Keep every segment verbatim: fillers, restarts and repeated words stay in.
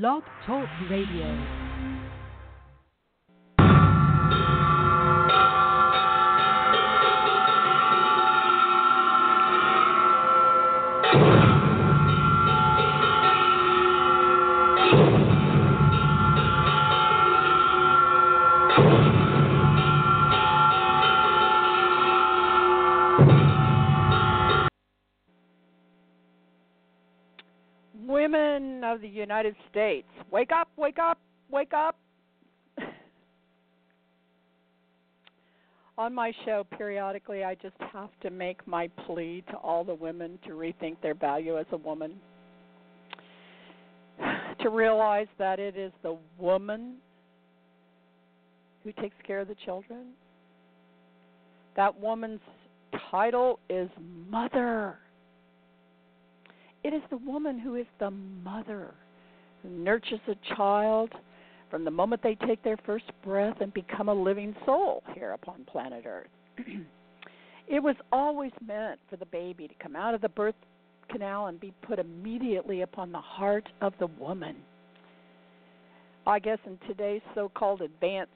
Blog Talk Radio. Women of the United States, wake up, wake up, wake up. On my show, periodically, I just have to make my plea to all the women to rethink their value as a woman, to realize that it is the woman who takes care of the children. That woman's title is mother. It is the woman who is the mother, who nurtures a child from the moment they take their first breath and become a living soul here upon planet Earth. It was always meant for the baby to come out of the birth canal and be put immediately upon the heart of the woman. I guess in today's so-called advanced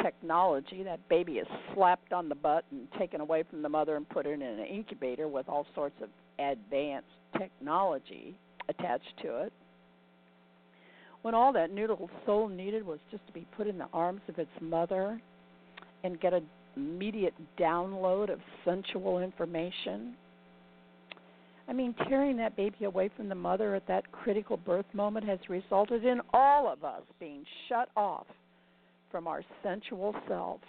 technology, that baby is slapped on the butt and taken away from the mother and put in an incubator with all sorts of advanced technology attached to it, when all that noodle soul needed was just to be put in the arms of its mother and get an immediate download of sensual information. I mean, tearing that baby away from the mother at that critical birth moment has resulted in all of us being shut off from our sensual self,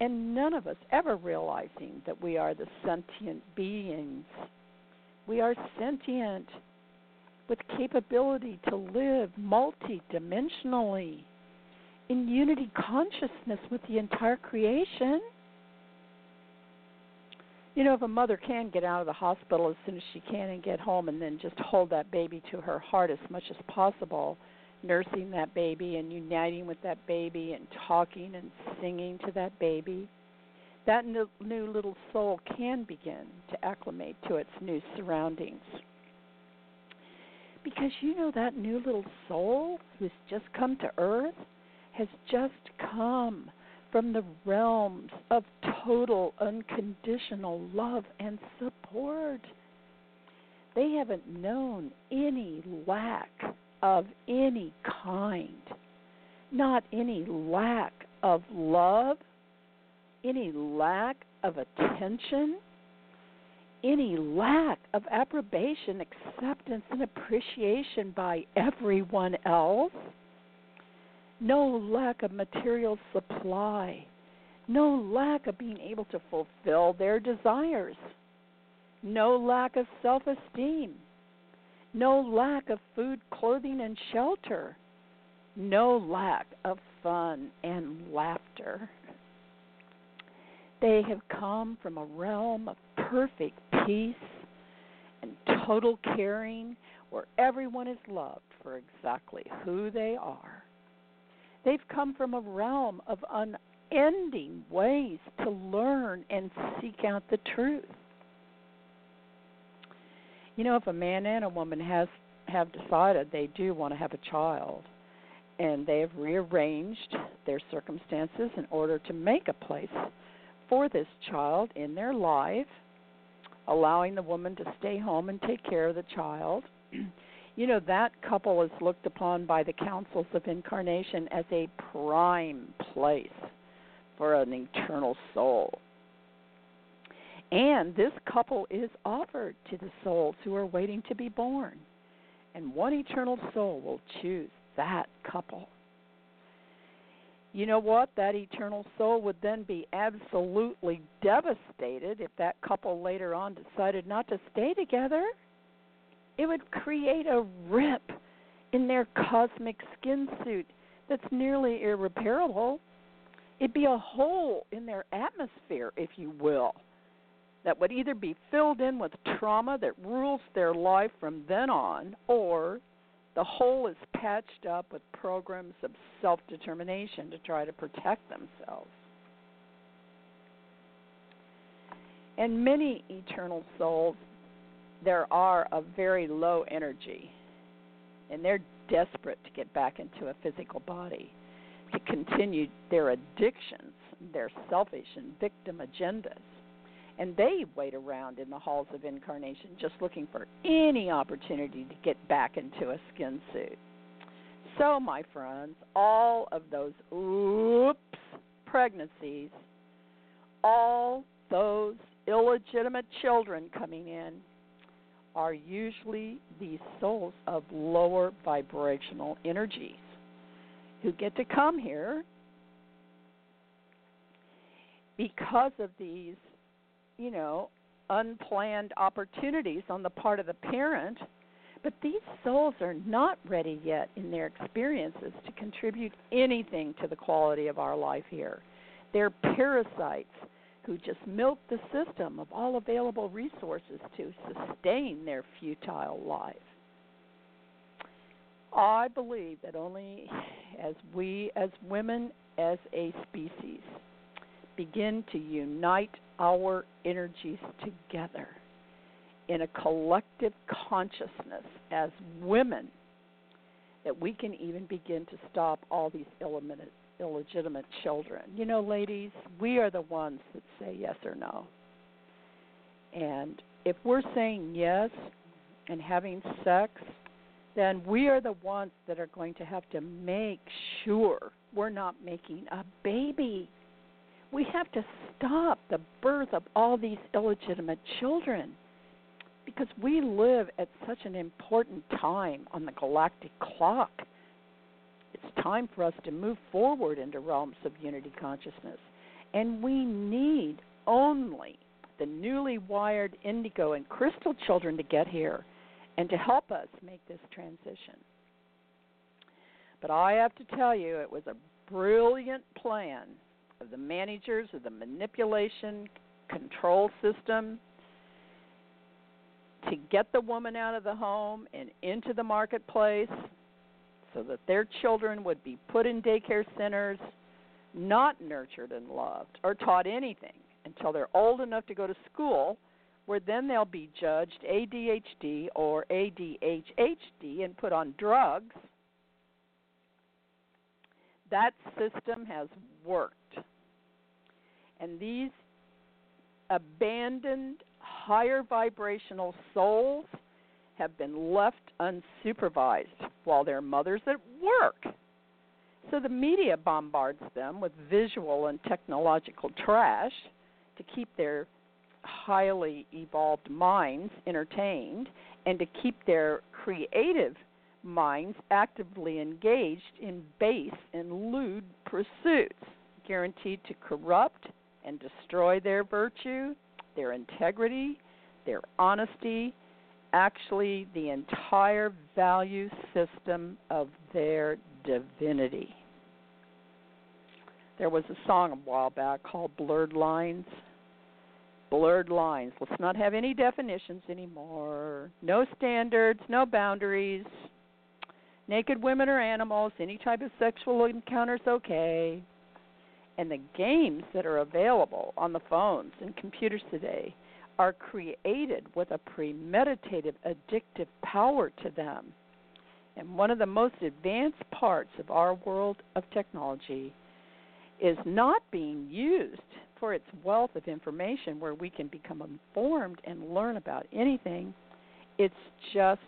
and none of us ever realizing that we are the sentient beings. We are sentient with capability to live multidimensionally in unity consciousness with the entire creation. You know, if a mother can get out of the hospital as soon as she can and get home and then just hold that baby to her heart as much as possible, nursing that baby and uniting with that baby and talking and singing to that baby, that new, new little soul can begin to acclimate to its new surroundings. Because you know that new little soul who's just come to earth has just come from the realms of total unconditional love and support. They haven't known any lack of any kind, not any lack of love, any lack of attention, any lack of approbation, acceptance, and appreciation by everyone else, no lack of material supply, no lack of being able to fulfill their desires, no lack of self-esteem, no lack of food, clothing, and shelter, no lack of fun and laughter. They have come from a realm of perfect peace and total caring where everyone is loved for exactly who they are. They've come from a realm of unending ways to learn and seek out the truth. You know, if a man and a woman has have decided they do want to have a child, and they have rearranged their circumstances in order to make a place for this child in their life, allowing the woman to stay home and take care of the child, you know, that couple is looked upon by the councils of incarnation as a prime place for an eternal soul. And this couple is offered to the souls who are waiting to be born. And one eternal soul will choose that couple. You know what? That eternal soul would then be absolutely devastated if that couple later on decided not to stay together. It would create a rip in their cosmic skin suit that's nearly irreparable. It'd be a hole in their atmosphere, if you will, that would either be filled in with trauma that rules their life from then on, or the hole is patched up with programs of self-determination to try to protect themselves. And many eternal souls, there are of very low energy, and they're desperate to get back into a physical body, to continue their addictions, their selfish and victim agendas. And they wait around in the halls of incarnation just looking for any opportunity to get back into a skin suit. So, my friends, all of those oops pregnancies, all those illegitimate children coming in are usually the souls of lower vibrational energies who get to come here because of these, you know, unplanned opportunities on the part of the parent, but these souls are not ready yet in their experiences to contribute anything to the quality of our life here. They're parasites who just milk the system of all available resources to sustain their futile life. I believe that only as we as women as a species begin to unite our energies together in a collective consciousness as women, that we can even begin to stop all these illegitimate children. You know, ladies, we are the ones that say yes or no. And if we're saying yes and having sex, then we are the ones that are going to have to make sure we're not making a baby. We have to stop the birth of all these illegitimate children because we live at such an important time on the galactic clock. It's time for us to move forward into realms of unity consciousness. And we need only the newly wired indigo and crystal children to get here and to help us make this transition. But I have to tell you, it was a brilliant plan of the managers of the manipulation control system to get the woman out of the home and into the marketplace so that their children would be put in daycare centers, not nurtured and loved or taught anything until they're old enough to go to school, where then they'll be judged A D H D or A D H H D and put on drugs. That system has worked. And these abandoned higher vibrational souls have been left unsupervised while their mother's at work. So the media bombards them with visual and technological trash to keep their highly evolved minds entertained and to keep their creative minds actively engaged in base and lewd pursuits, guaranteed to corrupt and destroy their virtue, their integrity, their honesty, actually the entire value system of their divinity. There was a song a while back called Blurred Lines. Blurred lines. Let's not have any definitions anymore. No standards, no boundaries. Naked women or animals, any type of sexual encounter's okay. And the games that are available on the phones and computers today are created with a premeditative, addictive power to them. And one of the most advanced parts of our world of technology is not being used for its wealth of information where we can become informed and learn about anything. It's just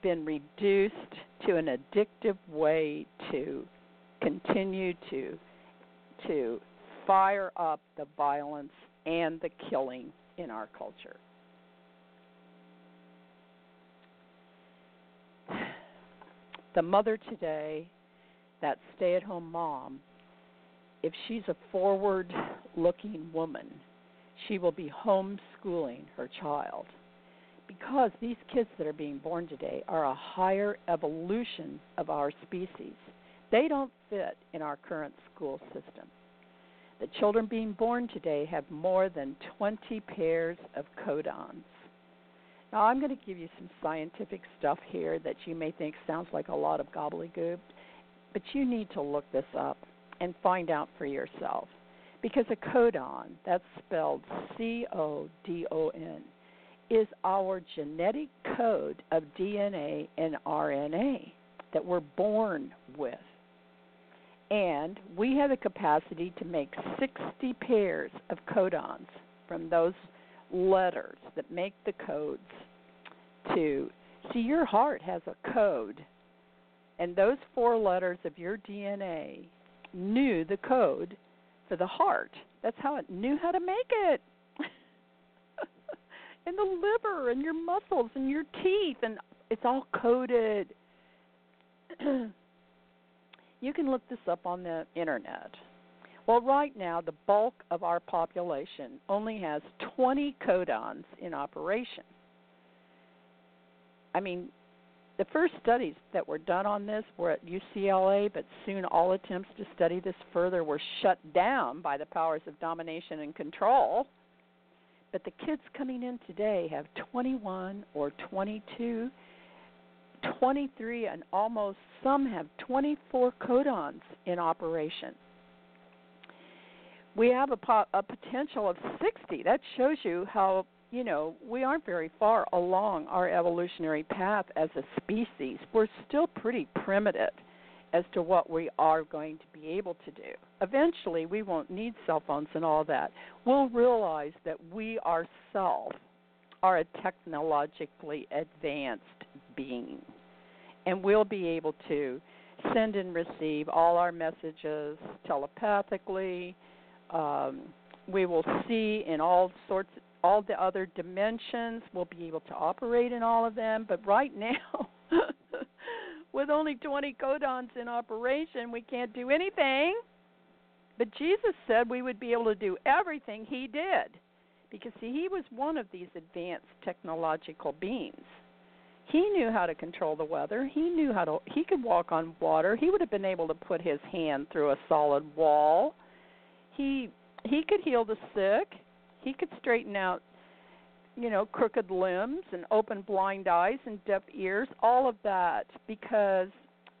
been reduced to an addictive way to continue to to fire up the violence and the killing in our culture. The mother today, that stay-at-home mom, if she's a forward-looking woman, she will be homeschooling her child, because these kids that are being born today are a higher evolution of our species. They don't fit in our current school system. The children being born today have more than twenty pairs of codons. Now, I'm going to give you some scientific stuff here that you may think sounds like a lot of gobbledygook, but you need to look this up and find out for yourself, because a codon, that's spelled C O D O N, is our genetic code of D N A and R N A that we're born with. And we have the capacity to make sixty pairs of codons from those letters that make the codes to, see, your heart has a code, and those four letters of your D N A knew the code for the heart. That's how it knew how to make it. And the liver and your muscles and your teeth, and it's all coded. You can look this up on the internet. Well, right now, the bulk of our population only has twenty codons in operation. I mean, the first studies that were done on this were at U C L A, but soon all attempts to study this further were shut down by the powers of domination and control. But the kids coming in today have twenty-one or twenty-two, twenty-three, and almost some have twenty-four codons in operation. We have a, po- a potential of sixty. That shows you how, you know, we aren't very far along our evolutionary path as a species. We're still pretty primitive as to what we are going to be able to do. Eventually, we won't need cell phones and all that. We'll realize that we ourselves are a technologically advanced being, and we'll be able to send and receive all our messages telepathically. Um, we will see in all sorts, all the other dimensions. We'll be able to operate in all of them, but right now, with only twenty codons in operation, we can't do anything. But Jesus said we would be able to do everything he did, because, see, he was one of these advanced technological beings. He knew how to control the weather. He knew how to, he could walk on water. He would have been able to put his hand through a solid wall. He he could heal the sick. He could straighten out, you know, crooked limbs and open blind eyes and deaf ears, all of that, because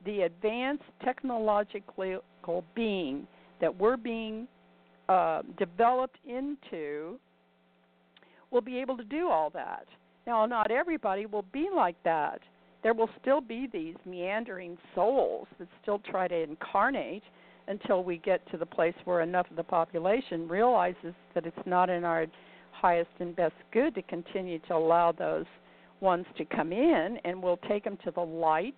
the advanced technological being that we're being uh, developed into will be able to do all that. Now, not everybody will be like that. There will still be these meandering souls that still try to incarnate until we get to the place where enough of the population realizes that it's not in our highest and best good to continue to allow those ones to come in, and we'll take them to the light,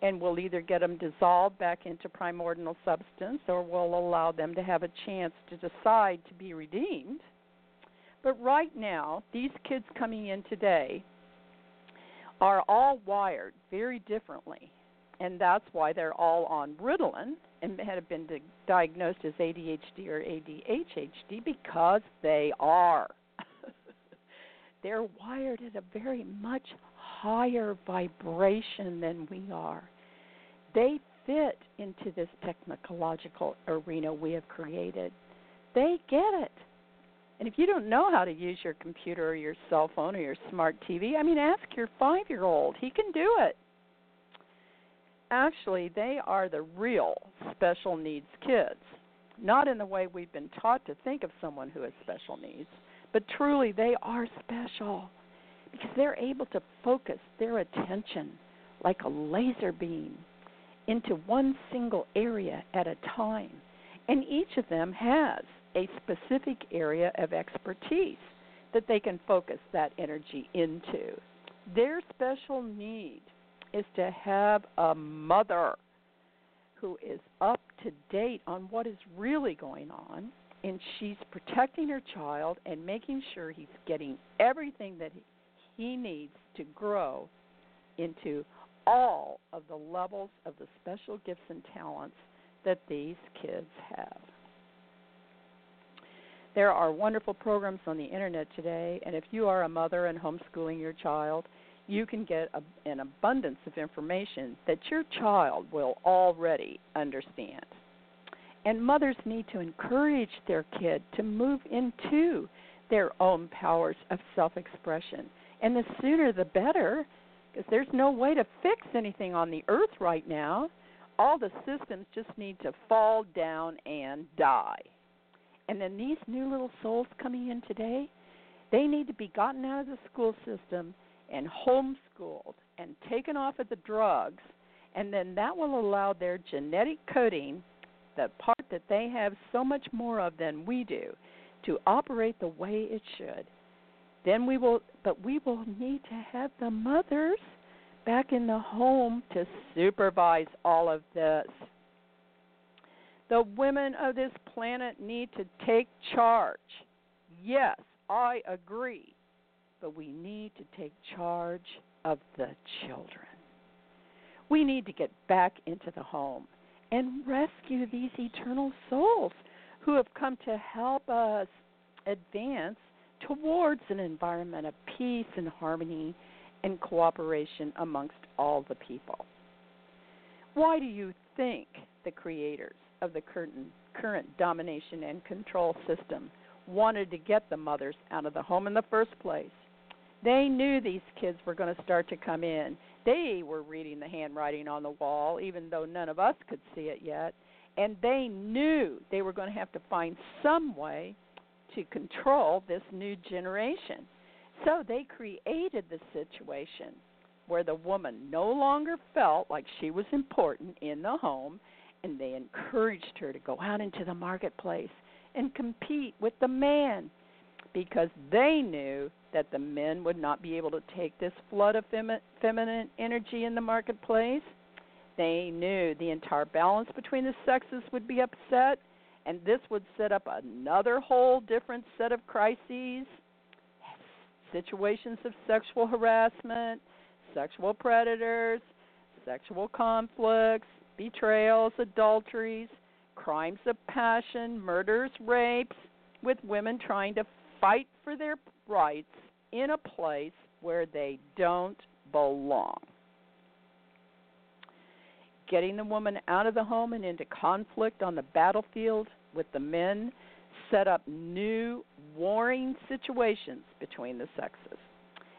and we'll either get them dissolved back into primordial substance, or we'll allow them to have a chance to decide to be redeemed. But right now, these kids coming in today are all wired very differently, and that's why they're all on Ritalin and have been di- diagnosed as A D H D or A D H H D, because they are. They're wired at a very much higher vibration than we are. They fit into this technological arena we have created. They get it. And if you don't know how to use your computer or your cell phone or your smart T V, I mean, ask your five-year-old. He can do it. Actually, they are the real special needs kids, not in the way we've been taught to think of someone who has special needs, but truly they are special because they're able to focus their attention like a laser beam into one single area at a time, and each of them has a specific area of expertise that they can focus that energy into. Their special need is to have a mother who is up to date on what is really going on, and she's protecting her child and making sure he's getting everything that he needs to grow into all of the levels of the special gifts and talents that these kids have. There are wonderful programs on the internet today, and if you are a mother and homeschooling your child, you can get a, an abundance of information that your child will already understand. And mothers need to encourage their kid to move into their own powers of self-expression. And the sooner the better, because there's no way to fix anything on the earth right now. All the systems just need to fall down and die. And then these new little souls coming in today, They need to be gotten out of the school system and homeschooled and taken off of the drugs, and then that will allow their genetic coding, the part that they have so much more of than we do, to operate the way it should. Then we will, but we will need to have the mothers back in the home to supervise all of this. The women of this planet need to take charge. Yes, I agree. But we need to take charge of the children. We need to get back into the home and rescue these eternal souls who have come to help us advance towards an environment of peace and harmony and cooperation amongst all the people. Why do you think the creators of the current, current domination and control system wanted to get the mothers out of the home in the first place? They knew these kids were going to start to come in. They were reading the handwriting on the wall, even though none of us could see it yet. And they knew they were going to have to find some way to control this new generation. So they created the situation where the woman no longer felt like she was important in the home, and they encouraged her to go out into the marketplace and compete with the man, because they knew that the men would not be able to take this flood of femi- feminine energy in the marketplace. They knew the entire balance between the sexes would be upset, and this would set up another whole different set of crises, situations of sexual harassment, sexual predators, sexual conflicts, betrayals, adulteries, crimes of passion, murders, rapes, with women trying to fight for their rights in a place where they don't belong. Getting the woman out of the home and into conflict on the battlefield with the men set up new warring situations between the sexes.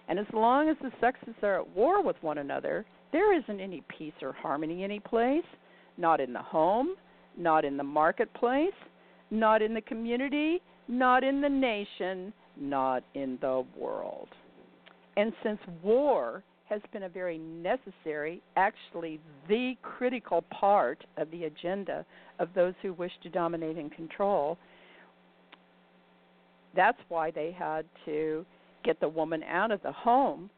And as long as the sexes are at war with one another, there isn't any peace or harmony any place, not in the home, not in the marketplace, not in the community, not in the nation, not in the world. And since war has been a very necessary, actually the critical part of the agenda of those who wish to dominate and control, that's why they had to get the woman out of the home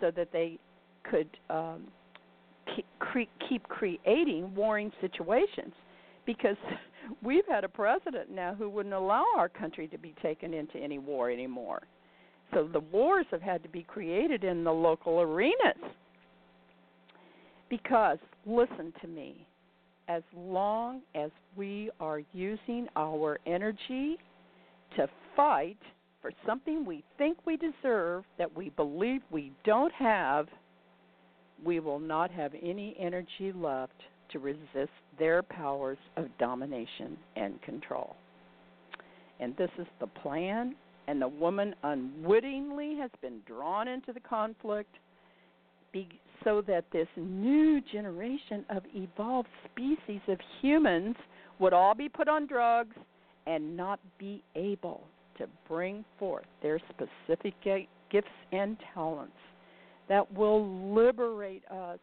so that they could um, keep, cre- keep creating warring situations. Because we've had a president now who wouldn't allow our country to be taken into any war anymore. So the wars have had to be created in the local arenas. Because, listen to me, as long as we are using our energy to fight for something we think we deserve that we believe we don't have, we will not have any energy left to resist their powers of domination and control. And this is the plan, and the woman unwittingly has been drawn into the conflict so that this new generation of evolved species of humans would all be put on drugs and not be able to bring forth their specific gifts and talents that will liberate us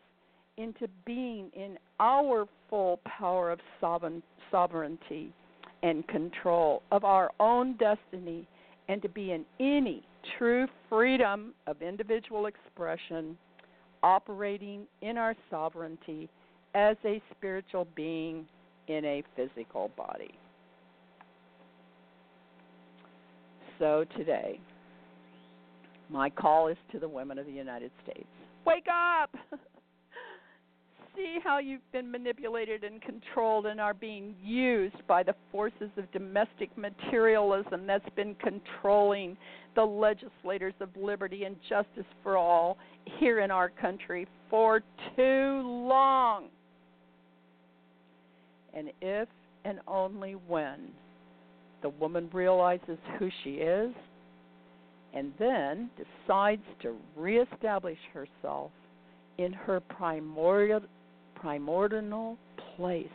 into being in our full power of sovereign, sovereignty and control of our own destiny, and to be in any true freedom of individual expression, operating in our sovereignty as a spiritual being in a physical body. So today, my call is to the women of the United States. Wake up! See how you've been manipulated and controlled and are being used by the forces of domestic materialism that's been controlling the legislators of liberty and justice for all here in our country for too long. And if and only when the woman realizes who she is and then decides to reestablish herself in her primordial primordial place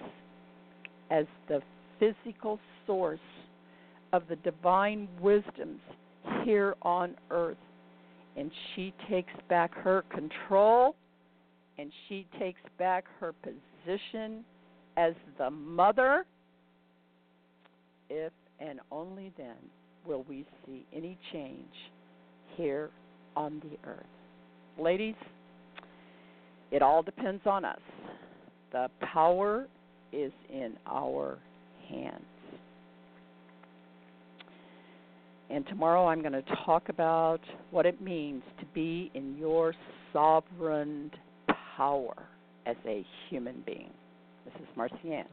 as the physical source of the divine wisdoms here on earth. And she takes back her control, and she takes back her position as the mother. If and only then will we see any change here on the earth. Ladies, it all depends on us. The power is in our hands. And tomorrow I'm going to talk about what it means to be in your sovereign power as a human being. This is Marcianne.